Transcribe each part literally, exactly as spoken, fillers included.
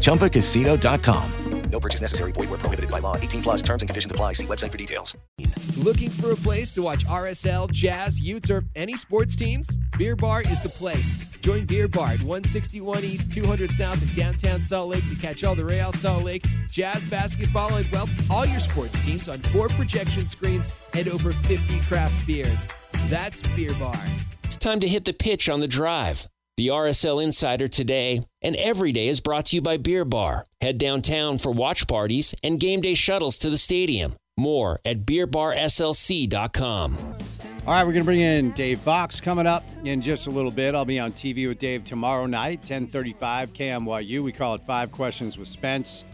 Chumba Casino dot com. No purchase necessary. Void where prohibited by law. eighteen plus terms and conditions apply. See website for details. Looking for a place to watch R S L, Jazz, Utes, or any sports teams? Beer Bar is the place. Join Beer Bar at one sixty-one East, two hundred South in downtown Salt Lake to catch all the Real Salt Lake, Jazz, basketball, and, well, all your sports teams on four projection screens and over fifty craft beers. That's Beer Bar. It's time to hit the pitch on the drive. The R S L Insider today and every day is brought to you by Beer Bar. Head downtown for watch parties and game day shuttles to the stadium. More at Beer Bar S L C dot com. All right, we're going to bring in Dave Fox coming up in just a little bit. I'll be on T V with Dave tomorrow night, ten thirty-five K M Y U. We call it Five Questions with Spence.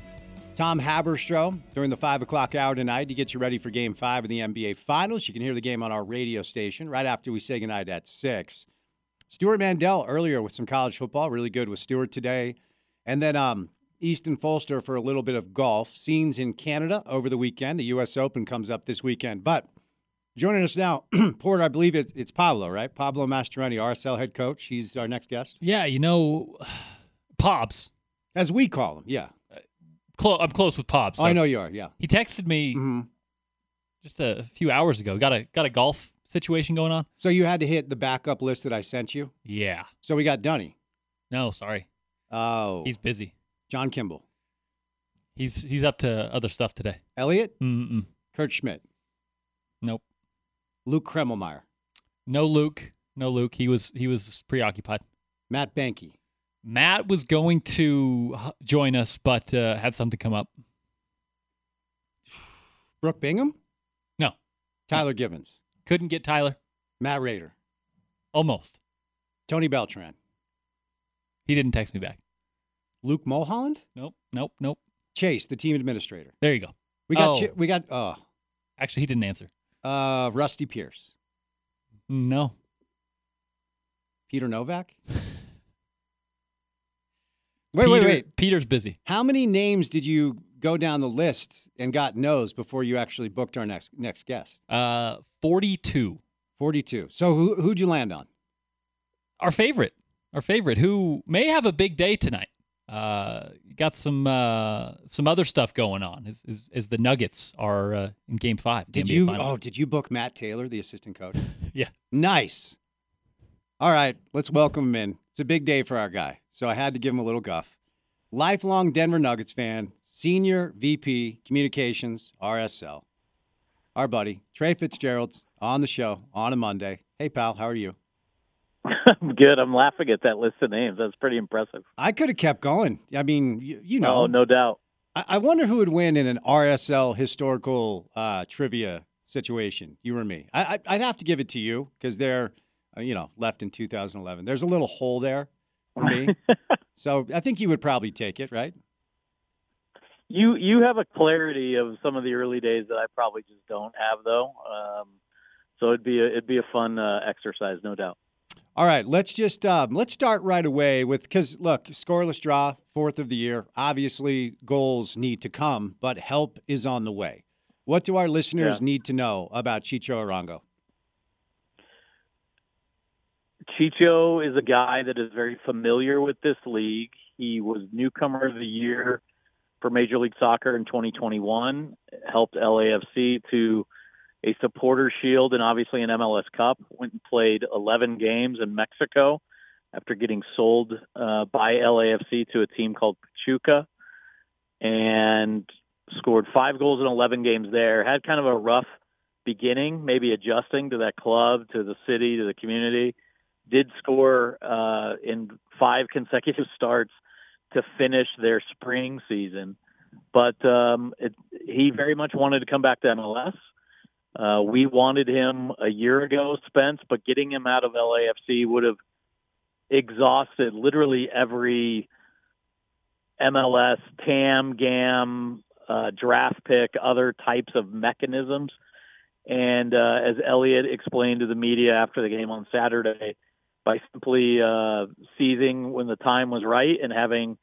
Tom Haberstroh during the five o'clock hour tonight to get you ready for Game five of the N B A Finals. You can hear the game on our radio station right after we say goodnight at six. Stuart Mandel earlier with some college football. Really good with Stuart today. And then um, Easton Folster for a little bit of golf. Scenes in Canada over the weekend. The U S Open comes up this weekend. But joining us now, Porter, I believe it, it's Pablo, right? Pablo Mastroianni, R S L head coach. He's our next guest. Yeah, you know, Pops. As we call him, yeah. Close, I'm close with Pops. So oh, I know you are, yeah. He texted me mm-hmm. just a few hours ago. Got a got a golf situation going on. So you had to hit the backup list that I sent you? Yeah. So we got Dunny. No, sorry. Oh. He's busy. John Kimball. He's, he's up to other stuff today. Elliot? Mm-mm. Kurt Schmidt? Nope. Luke Kremelmeyer. No Luke. No Luke. He was he was preoccupied. Matt Banke. Matt was going to join us, but uh, had something come up. Brooke Bingham? No. Tyler no. Givens. Couldn't get Tyler. Matt Rader. Almost. Tony Beltran. He didn't text me back. Luke Mulholland? Nope. Nope. Nope. Chase, the team administrator. There you go. We got. Oh. Ch- we got. Uh, Actually, he didn't answer. Uh, Rusty Pierce. No. Peter Novak? wait, Peter, wait, wait. Peter's busy. How many names did you go down the list and got no's before you actually booked our next next guest? Uh, forty-two. forty-two. So who, who'd you land on? Our favorite. Our favorite, who may have a big day tonight. Uh, got some uh, some other stuff going on as, as, as the Nuggets are uh, in Game Five. Did you? Final. Oh, did you book Matt Taylor, the assistant coach? Yeah. Nice. All right, let's welcome him in. It's a big day for our guy, so I had to give him a little guff. Lifelong Denver Nuggets fan, senior V P communications, R S L. Our buddy Trey Fitzgerald on the show on a Monday. Hey, pal, how are you? I'm good. I'm laughing at that list of names. That's pretty impressive. I could have kept going. I mean, you, you know. Oh, no doubt. I, I wonder who would win in an R S L historical uh, trivia situation, you or me. I, I'd have to give it to you because they're, you know, left in two thousand eleven. There's a little hole there for me. So I think you would probably take it, right? You, you have a clarity of some of the early days that I probably just don't have, though. Um, so it'd be a, it'd be a fun uh, exercise, no doubt. All right, let's just um, let's start right away with, because, look, scoreless draw, fourth of the year. Obviously, goals need to come, but help is on the way. What do our listeners yeah. need to know about Chicho Arango? Chicho is a guy that is very familiar with this league. He was Newcomer of the Year for Major League Soccer in twenty twenty-one, helped L A F C to a supporter shield, and obviously an M L S Cup. Went and played eleven games in Mexico after getting sold uh, by L A F C to a team called Pachuca, and scored five goals in eleven games there, had kind of a rough beginning, maybe adjusting to that club, to the city, to the community, did score uh, in five consecutive starts to finish their spring season. But um, it, he very much wanted to come back to M L S. Uh, we wanted him a year ago, Spence, but getting him out of L A F C would have exhausted literally every M L S, TAM, GAM, uh, draft pick, other types of mechanisms. And uh, as Elliot explained to the media after the game on Saturday, by simply uh, seizing when the time was right and having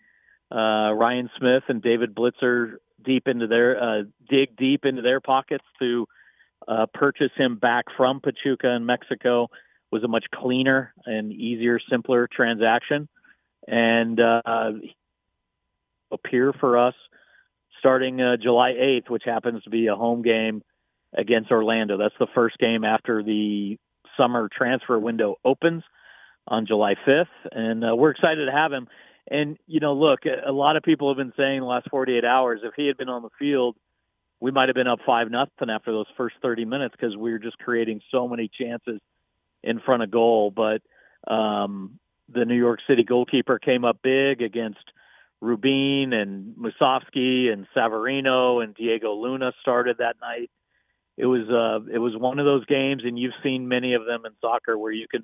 uh, Ryan Smith and David Blitzer deep into their uh, dig deep into their pockets to uh, purchase him back from Pachuca in Mexico was a much cleaner and easier, simpler transaction. And uh, appear for us starting uh, July eighth, which happens to be a home game against Orlando. That's the first game after the summer transfer window opens on July fifth. And uh, we're excited to have him. And, you know, look, a lot of people have been saying the last forty-eight hours, if he had been on the field, we might have been up five nothing after those first thirty minutes because we were just creating so many chances in front of goal. But um, the New York City goalkeeper came up big against Rubin and Musovski and Savarino, and Diego Luna started that night. It was uh, it was one of those games, and you've seen many of them in soccer where you can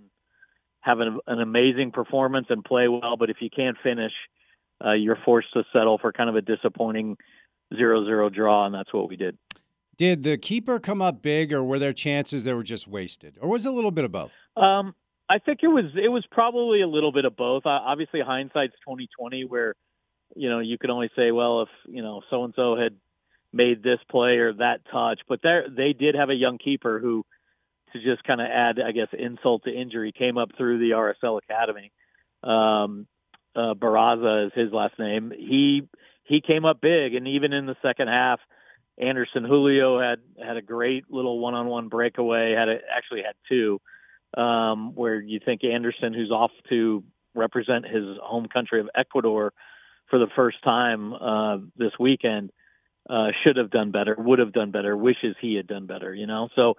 have an, an amazing performance and play well, but if you can't finish, uh, you're forced to settle for kind of a disappointing zero zero draw, and that's what we did. Did the keeper come up big, or were there chances that were just wasted, or was it a little bit of both? Um, I think it was it was probably a little bit of both. I, obviously, hindsight's twenty twenty, where you know you can only say, well, if you know so and so had made this play or that touch, but there they did have a young keeper who, to just kind of add, I guess, insult to injury, came up through the R S L academy. Um, uh, Barraza is his last name. He he came up big, and even in the second half, Anderson Julio had had a great little one-on-one breakaway. Had a, actually had two, um, where you think Anderson, who's off to represent his home country of Ecuador for the first time uh, this weekend. Uh, should have done better, would have done better, wishes he had done better, you know? So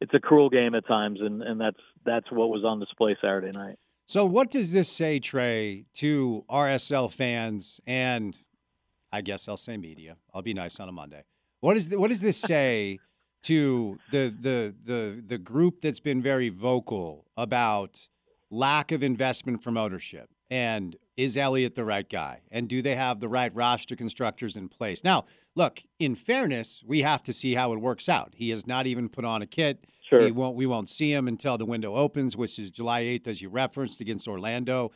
it's a cruel game at times, and, and that's that's what was on display Saturday night. So what does this say, Trey, to R S L fans and I guess I'll say media. I'll be nice on a Monday. What is the, what does this say to the, the, the, the group that's been very vocal about lack of investment from ownership? And is Elliot the right guy? And do they have the right roster constructors in place? Now, look, in fairness, we have to see how it works out. He has not even put on a kit. Sure. He won't, we won't see him until the window opens, which is July eighth, as you referenced, against Orlando.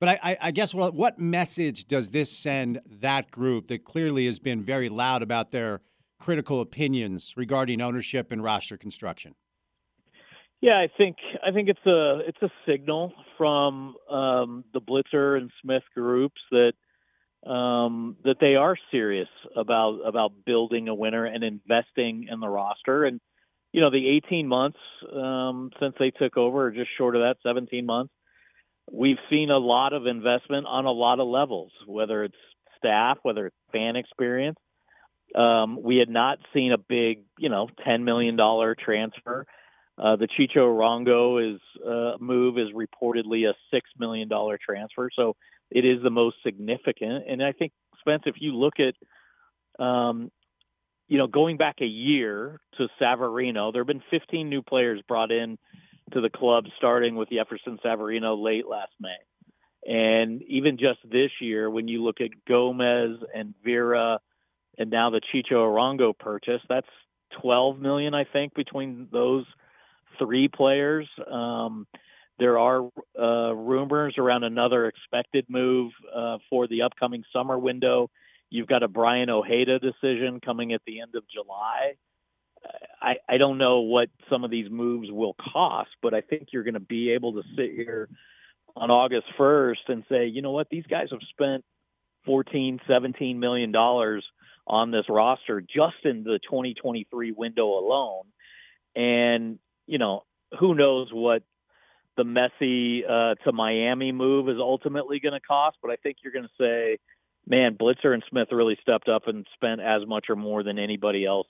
But I, I, I guess what, what message does this send that group that clearly has been very loud about their critical opinions regarding ownership and roster construction? Yeah, I think I think it's a it's a signal from um, the Blitzer and Smith groups that um, that they are serious about about building a winner and investing in the roster. And you know, the eighteen months um, since they took over, or just short of that, seventeen months, we've seen a lot of investment on a lot of levels, whether it's staff, whether it's fan experience. Um, we had not seen a big, you know, ten million dollars transfer. Uh, the Chicho Arango is, uh, move is reportedly a six million dollars transfer, so it is the most significant. And I think, Spence, if you look at, um, you know, going back a year to Savarino, there have been fifteen new players brought in to the club, starting with Jefferson Savarino late last May. And even just this year, when you look at Gomez and Vera and now the Chicho Arango purchase, that's twelve million dollars, I think, between those three players. Um, there are uh, rumors around another expected move uh, for the upcoming summer window. You've got a Brian Ojeda decision coming at the end of July. I, I don't know what some of these moves will cost, but I think you're going to be able to sit here on August first and say, you know what, these guys have spent fourteen, seventeen million dollars on this roster just in the twenty twenty-three window alone. And you know, who knows what the Messi uh, to Miami move is ultimately going to cost, but I think you're going to say, man, Blitzer and Smith really stepped up and spent as much or more than anybody else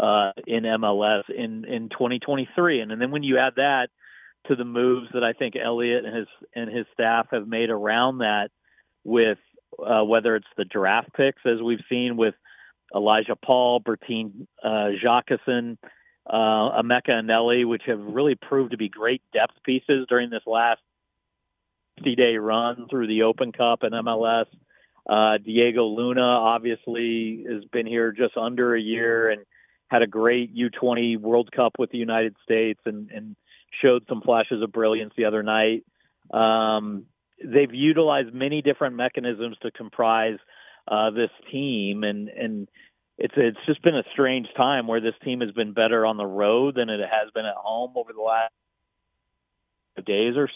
uh, in M L S in, in twenty twenty-three. And, and then when you add that to the moves that I think Elliot and his and his staff have made around that, with uh, whether it's the draft picks, as we've seen with Elijah Paul, Bertin uh, Jacqueson, uh, Ameka Anelli, which have really proved to be great depth pieces during this last fifty-day run through the Open Cup and M L S. Uh, Diego Luna obviously has been here just under a year and had a great U twenty World Cup with the United States and, and showed some flashes of brilliance the other night. Um, they've utilized many different mechanisms to comprise uh, this team, and, and it's it's just been a strange time where this team has been better on the road than it has been at home over the last days or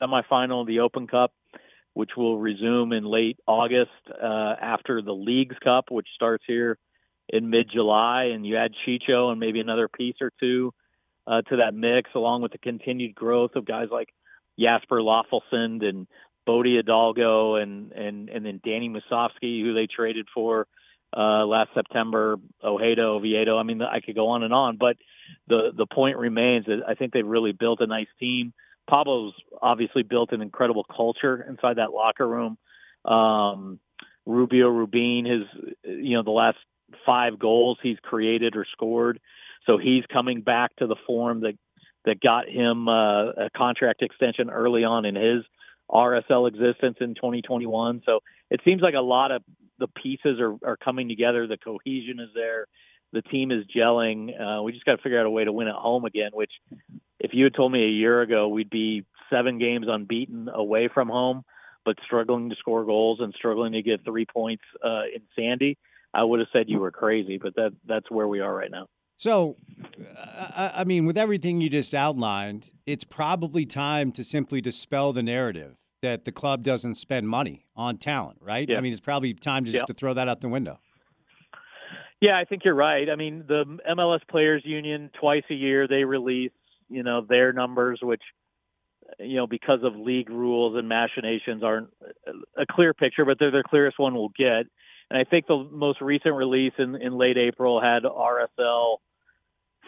so. Semifinal of the Open Cup, which will resume in late August uh, after the League's Cup, which starts here in mid-July. And you add Chicho and maybe another piece or two uh, to that mix, along with the continued growth of guys like Jasper Loffelson and Bodie Hidalgo and, and, and then Danny Musovski, who they traded for uh, last September, Ojeda, Oviedo. I mean, I could go on and on, but the, the point remains that I think they've really built a nice team. Pablo's obviously built an incredible culture inside that locker room. Um, Rubio Rubin, his, you know, the last five goals he's created or scored. So he's coming back to the form that, that got him uh, a contract extension early on in his R S L existence in twenty twenty-one. So it seems like a lot of the pieces are, are coming together. The cohesion is there. The team is gelling. Uh, we just got to figure out a way to win at home again, which if you had told me a year ago, we'd be seven games unbeaten away from home, but struggling to score goals and struggling to get three points uh, in Sandy, I would have said you were crazy, but that that's where we are right now. So, uh, I mean, with everything you just outlined, it's probably time to simply dispel the narrative that the club doesn't spend money on talent, right? Yeah. I mean, it's probably time just yeah. to throw that out the window. Yeah, I think you're right. I mean, the M L S Players Union, twice a year, they release, you know, their numbers, which, you know, because of league rules and machinations aren't a clear picture, but they're the clearest one we'll get. And I think the most recent release in, in late April had R S L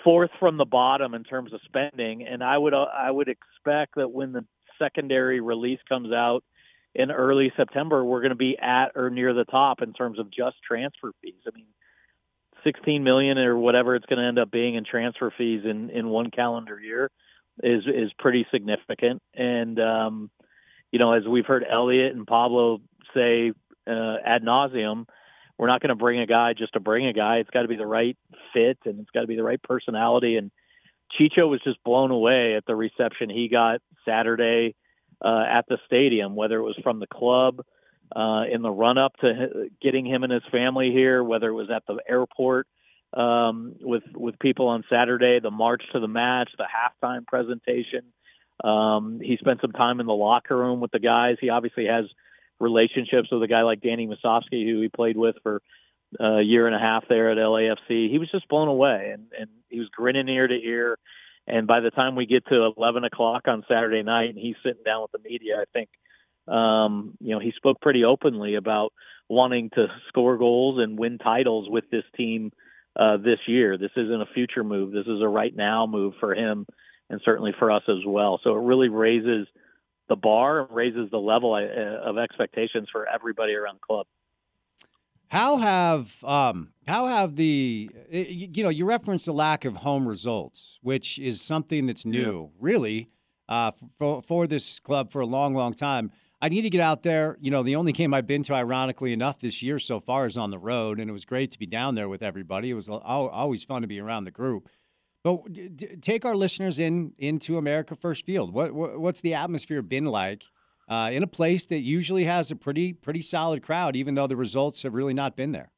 fourth from the bottom in terms of spending. And I would, I would expect that when the secondary release comes out in early September, we're going to be at or near the top in terms of just transfer fees. I mean, sixteen million or whatever it's going to end up being in transfer fees in, in one calendar year is, is pretty significant. And, um, you know, as we've heard Elliot and Pablo say uh, ad nauseum, we're not going to bring a guy just to bring a guy. It's got to be the right fit and it's got to be the right personality. And Chicho was just blown away at the reception he got Saturday uh, at the stadium, whether it was from the club, Uh, in the run-up to getting him and his family here, whether it was at the airport um, with with people on Saturday, the march to the match, the halftime presentation. Um, he spent some time in the locker room with the guys. He obviously has relationships with a guy like Danny Musovski, who he played with for a year and a half there at L A F C. He was just blown away, and, and he was grinning ear to ear. And by the time we get to eleven o'clock on Saturday night and he's sitting down with the media, I think, Um, you know, he spoke pretty openly about wanting to score goals and win titles with this team uh, this year. This isn't a future move. This is a right now move for him and certainly for us as well. So it really raises the bar, raises the level of expectations for everybody around the club. How have um, how have the, you know, you referenced the lack of home results, which is something that's new, yeah. really, uh, for, for this club for a long, long time. I need to get out there. You know, the only game I've been to, ironically enough, this year so far is on the road, and it was great to be down there with everybody. It was always fun to be around the group. But d- d- take our listeners in into America First Field. What, what what's the atmosphere been like uh, in a place that usually has a pretty pretty solid crowd, even though the results have really not been there?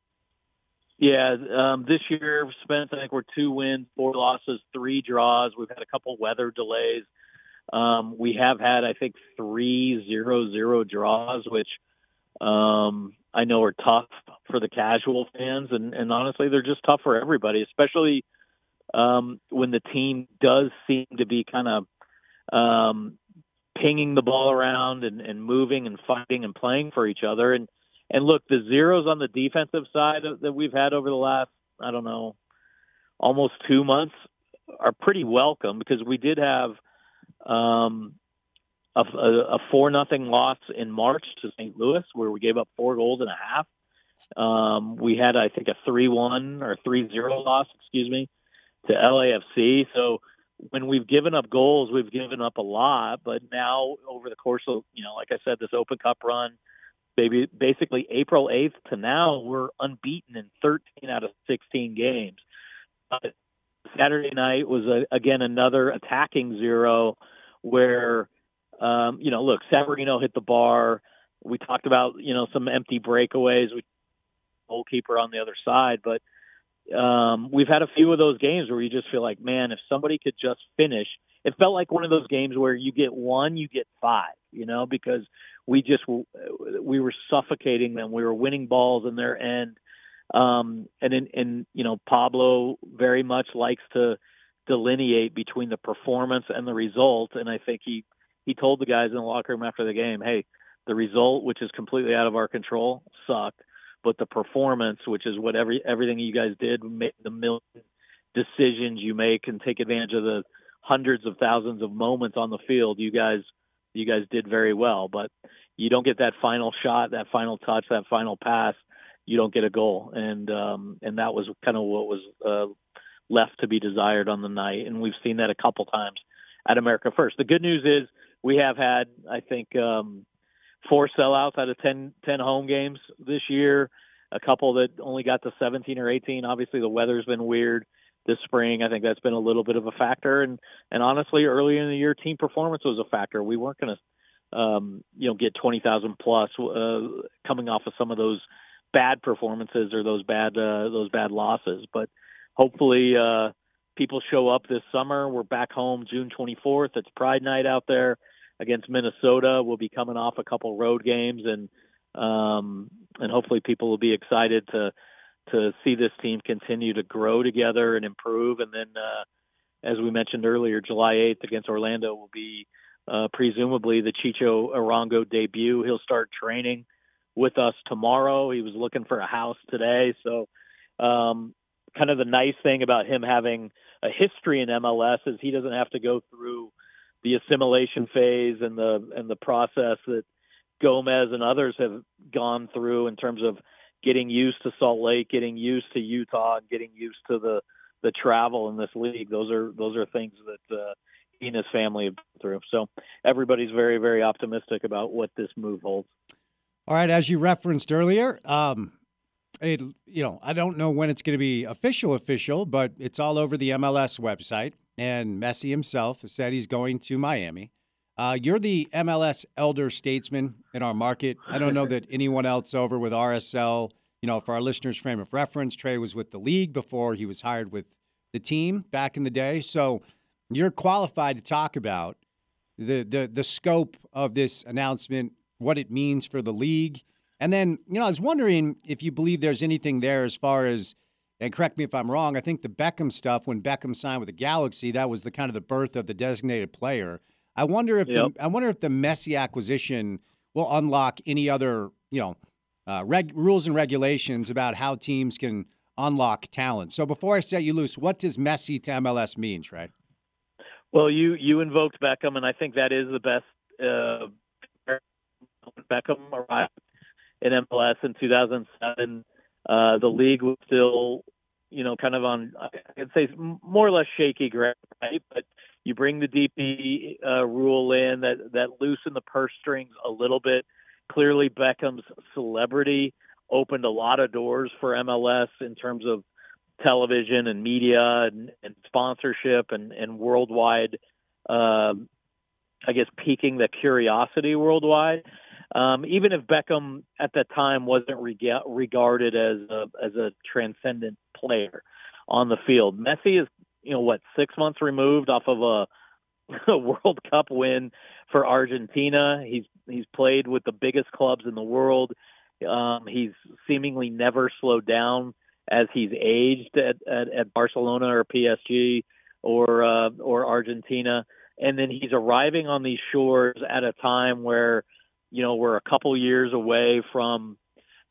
Yeah, um, this year we've spent, I think we're two wins, four losses, three draws. We've had a couple weather delays. Um, we have had, I think, three zero zero draws, which um, I know are tough for the casual fans. And, and honestly, they're just tough for everybody, especially um, when the team does seem to be kind of um, pinging the ball around and, and moving and fighting and playing for each other. And, and look, the zeros on the defensive side that we've had over the last, I don't know, almost two months are pretty welcome, because we did have um, a, a, a four nothing loss in March to Saint Louis, where we gave up four goals and a half. Um, we had, I think, a three one or three zero loss, excuse me, to L A F C. So when we've given up goals, we've given up a lot. But now over the course of, you know, like I said, this Open Cup run, baby, basically April eighth to now, we're unbeaten in thirteen out of sixteen games. But Saturday night was, a, again, another attacking zero where, um, you know, look, Savarino hit the bar. We talked about, you know, some empty breakaways. We goalkeeper on the other side, but um, we've had a few of those games where you just feel like, man, if somebody could just finish. It felt like one of those games where you get one, you get five, you know, because we just, we were suffocating them. We were winning balls in their end. Um, and, in, in, you know, Pablo very much likes to delineate between the performance and the result. And I think he, he told the guys in the locker room after the game, hey, the result, which is completely out of our control, sucked. But the performance, which is what every, everything you guys did, make the million decisions you make and take advantage of the hundreds of thousands of moments on the field, you guys you guys did very well. But you don't get that final shot, that final touch, that final pass, you don't get a goal. And um, and that was kind of what was uh, left to be desired on the night. And we've seen that a couple times at America First. The good news is we have had, I think, um, four sellouts out of ten, ten home games this year, a couple that only got to seventeen or eighteen. Obviously, the weather's been weird this spring. I think that's been a little bit of a factor. And, and honestly, earlier in the year, team performance was a factor. We weren't going to, um, you know, get twenty thousand plus uh, coming off of some of those bad performances or those bad uh, those bad losses. But hopefully uh, people show up this summer. We're back home June twenty-fourth. It's Pride Night out there against Minnesota. We'll be coming off a couple road games, and um, and hopefully people will be excited to to see this team continue to grow together and improve. And then, uh, as we mentioned earlier, July eighth against Orlando will be uh, presumably the Chicho Arango debut. He'll start training with us tomorrow. He was looking for a house today. So um, kind of the nice thing about him having a history in M L S is he doesn't have to go through the assimilation phase and the and the process that Gomez and others have gone through in terms of getting used to Salt Lake, getting used to Utah, and getting used to the, the travel in this league. Those are those are things that uh, he and his family have been through. So everybody's very, very optimistic about what this move holds. All right, as you referenced earlier, um, it you know I don't know when it's going to be official, official, but it's all over the M L S website. And Messi himself has said he's going to Miami. Uh, you're the M L S elder statesman in our market. I don't know that anyone else over with R S L, you know, for our listeners' frame of reference, Trey was with the league before he was hired with the team back in the day. So you're qualified to talk about the the, the scope of this announcement, what it means for the league. And then, you know, I was wondering if you believe there's anything there as far as, and correct me if I'm wrong, I think the Beckham stuff, when Beckham signed with the Galaxy, that was the kind of the birth of the designated player. I wonder if yep. the, I wonder if the Messi acquisition will unlock any other, you know, uh, reg, rules and regulations about how teams can unlock talent. So before I set you loose, what does Messi to M L S mean, Trey? Well, you you invoked Beckham, and I think that is the best. Uh, Beckham arrived in M L S in two thousand seven. Uh, the league was still, you know, kind of on, I'd say, more or less shaky ground, right? But you bring the D P uh, rule in that, that loosened the purse strings a little bit. Clearly, Beckham's celebrity opened a lot of doors for M L S in terms of television and media and, and sponsorship and, and worldwide, uh, I guess, piquing the curiosity worldwide. Um, even if Beckham at that time wasn't rega- regarded as a, as a transcendent player on the field, Messi is, you know, what, six months removed off of a, a World Cup win for Argentina. He's he's played with the biggest clubs in the world. Um, he's seemingly never slowed down as he's aged at, at, at Barcelona or P S G or uh, or Argentina. and then he's arriving on these shores at a time where, you know, we're a couple years away from,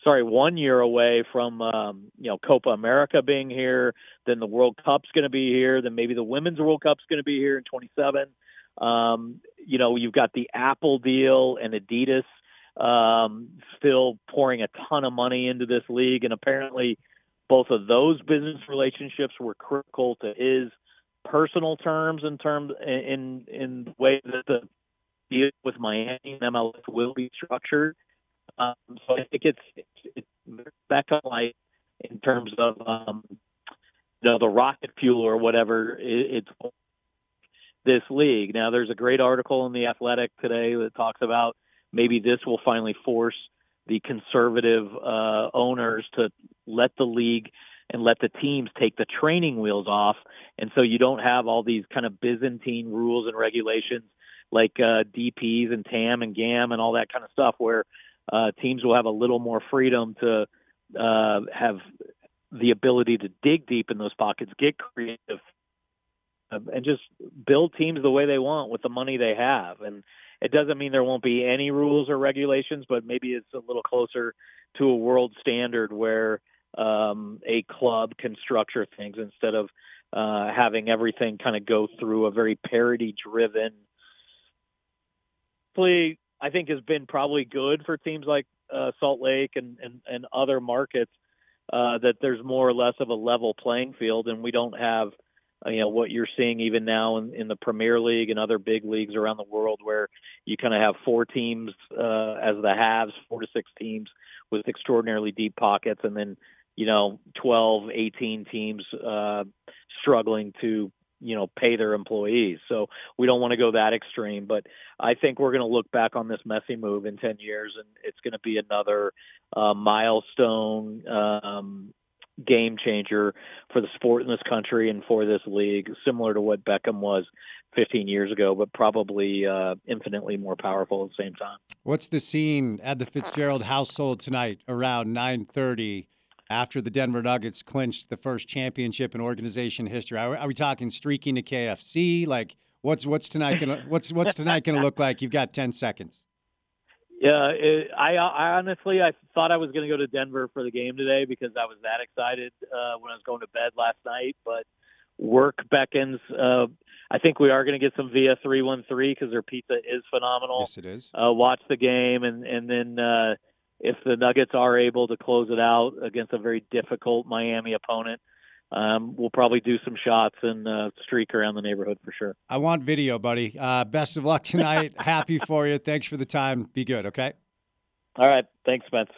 sorry, one year away from, um, you know, Copa America being here, then the World Cup's going to be here, then maybe the Women's World Cup's going to be here in twenty-seven. Um, you know, you've got the Apple deal and Adidas um, still pouring a ton of money into this league, and apparently both of those business relationships were critical to his personal terms in terms in in the way that the deal with Miami and M L S will be structured. Um, so I think it's, it's, it's Beckham like in terms of um, you know, the rocket fuel or whatever it, it's this league. Now, there's a great article in The Athletic today that talks about maybe this will finally force the conservative uh, owners to let the league and let the teams take the training wheels off. And so you don't have all these kind of Byzantine rules and regulations like uh, D Ps and TAM and GAM and all that kind of stuff, where uh, teams will have a little more freedom to uh, have the ability to dig deep in those pockets, get creative, and just build teams the way they want with the money they have. And it doesn't mean there won't be any rules or regulations, but maybe it's a little closer to a world standard where um, a club can structure things instead of uh, having everything kind of go through a very parity-driven. I think has been probably good for teams like uh, Salt Lake and, and, and other markets uh, that there's more or less of a level playing field, and we don't have – you know, what you're seeing even now in, in the Premier League and other big leagues around the world, where you kind of have four teams uh, as the halves, four to six teams with extraordinarily deep pockets, and then, you know, twelve, eighteen teams uh, struggling to, you know, pay their employees. So we don't want to go that extreme. But I think we're going to look back on this Messi move in ten years, and it's going to be another uh, milestone um game changer for the sport in this country and for this league, similar to what Beckham was fifteen years ago, but probably uh, infinitely more powerful at the same time. What's the scene at the Fitzgerald household tonight around nine thirty after the Denver Nuggets clinched the first championship in organization history? Are, are we talking streaking to K F C? Like, what's what's tonight gonna what's what's tonight gonna look like? You've got ten seconds. Yeah, it, I, I honestly, I thought I was going to go to Denver for the game today because I was that excited uh, when I was going to bed last night. But work beckons. Uh, I think we are going to get some via three one three because their pizza is phenomenal. Yes, it is. Uh, watch the game, and, and then uh, if the Nuggets are able to close it out against a very difficult Miami opponent, Um, we'll probably do some shots and uh, streak around the neighborhood for sure. I want video, buddy. Uh, best of luck tonight. Happy for you. Thanks for the time. Be good, okay? All right. Thanks, Spence.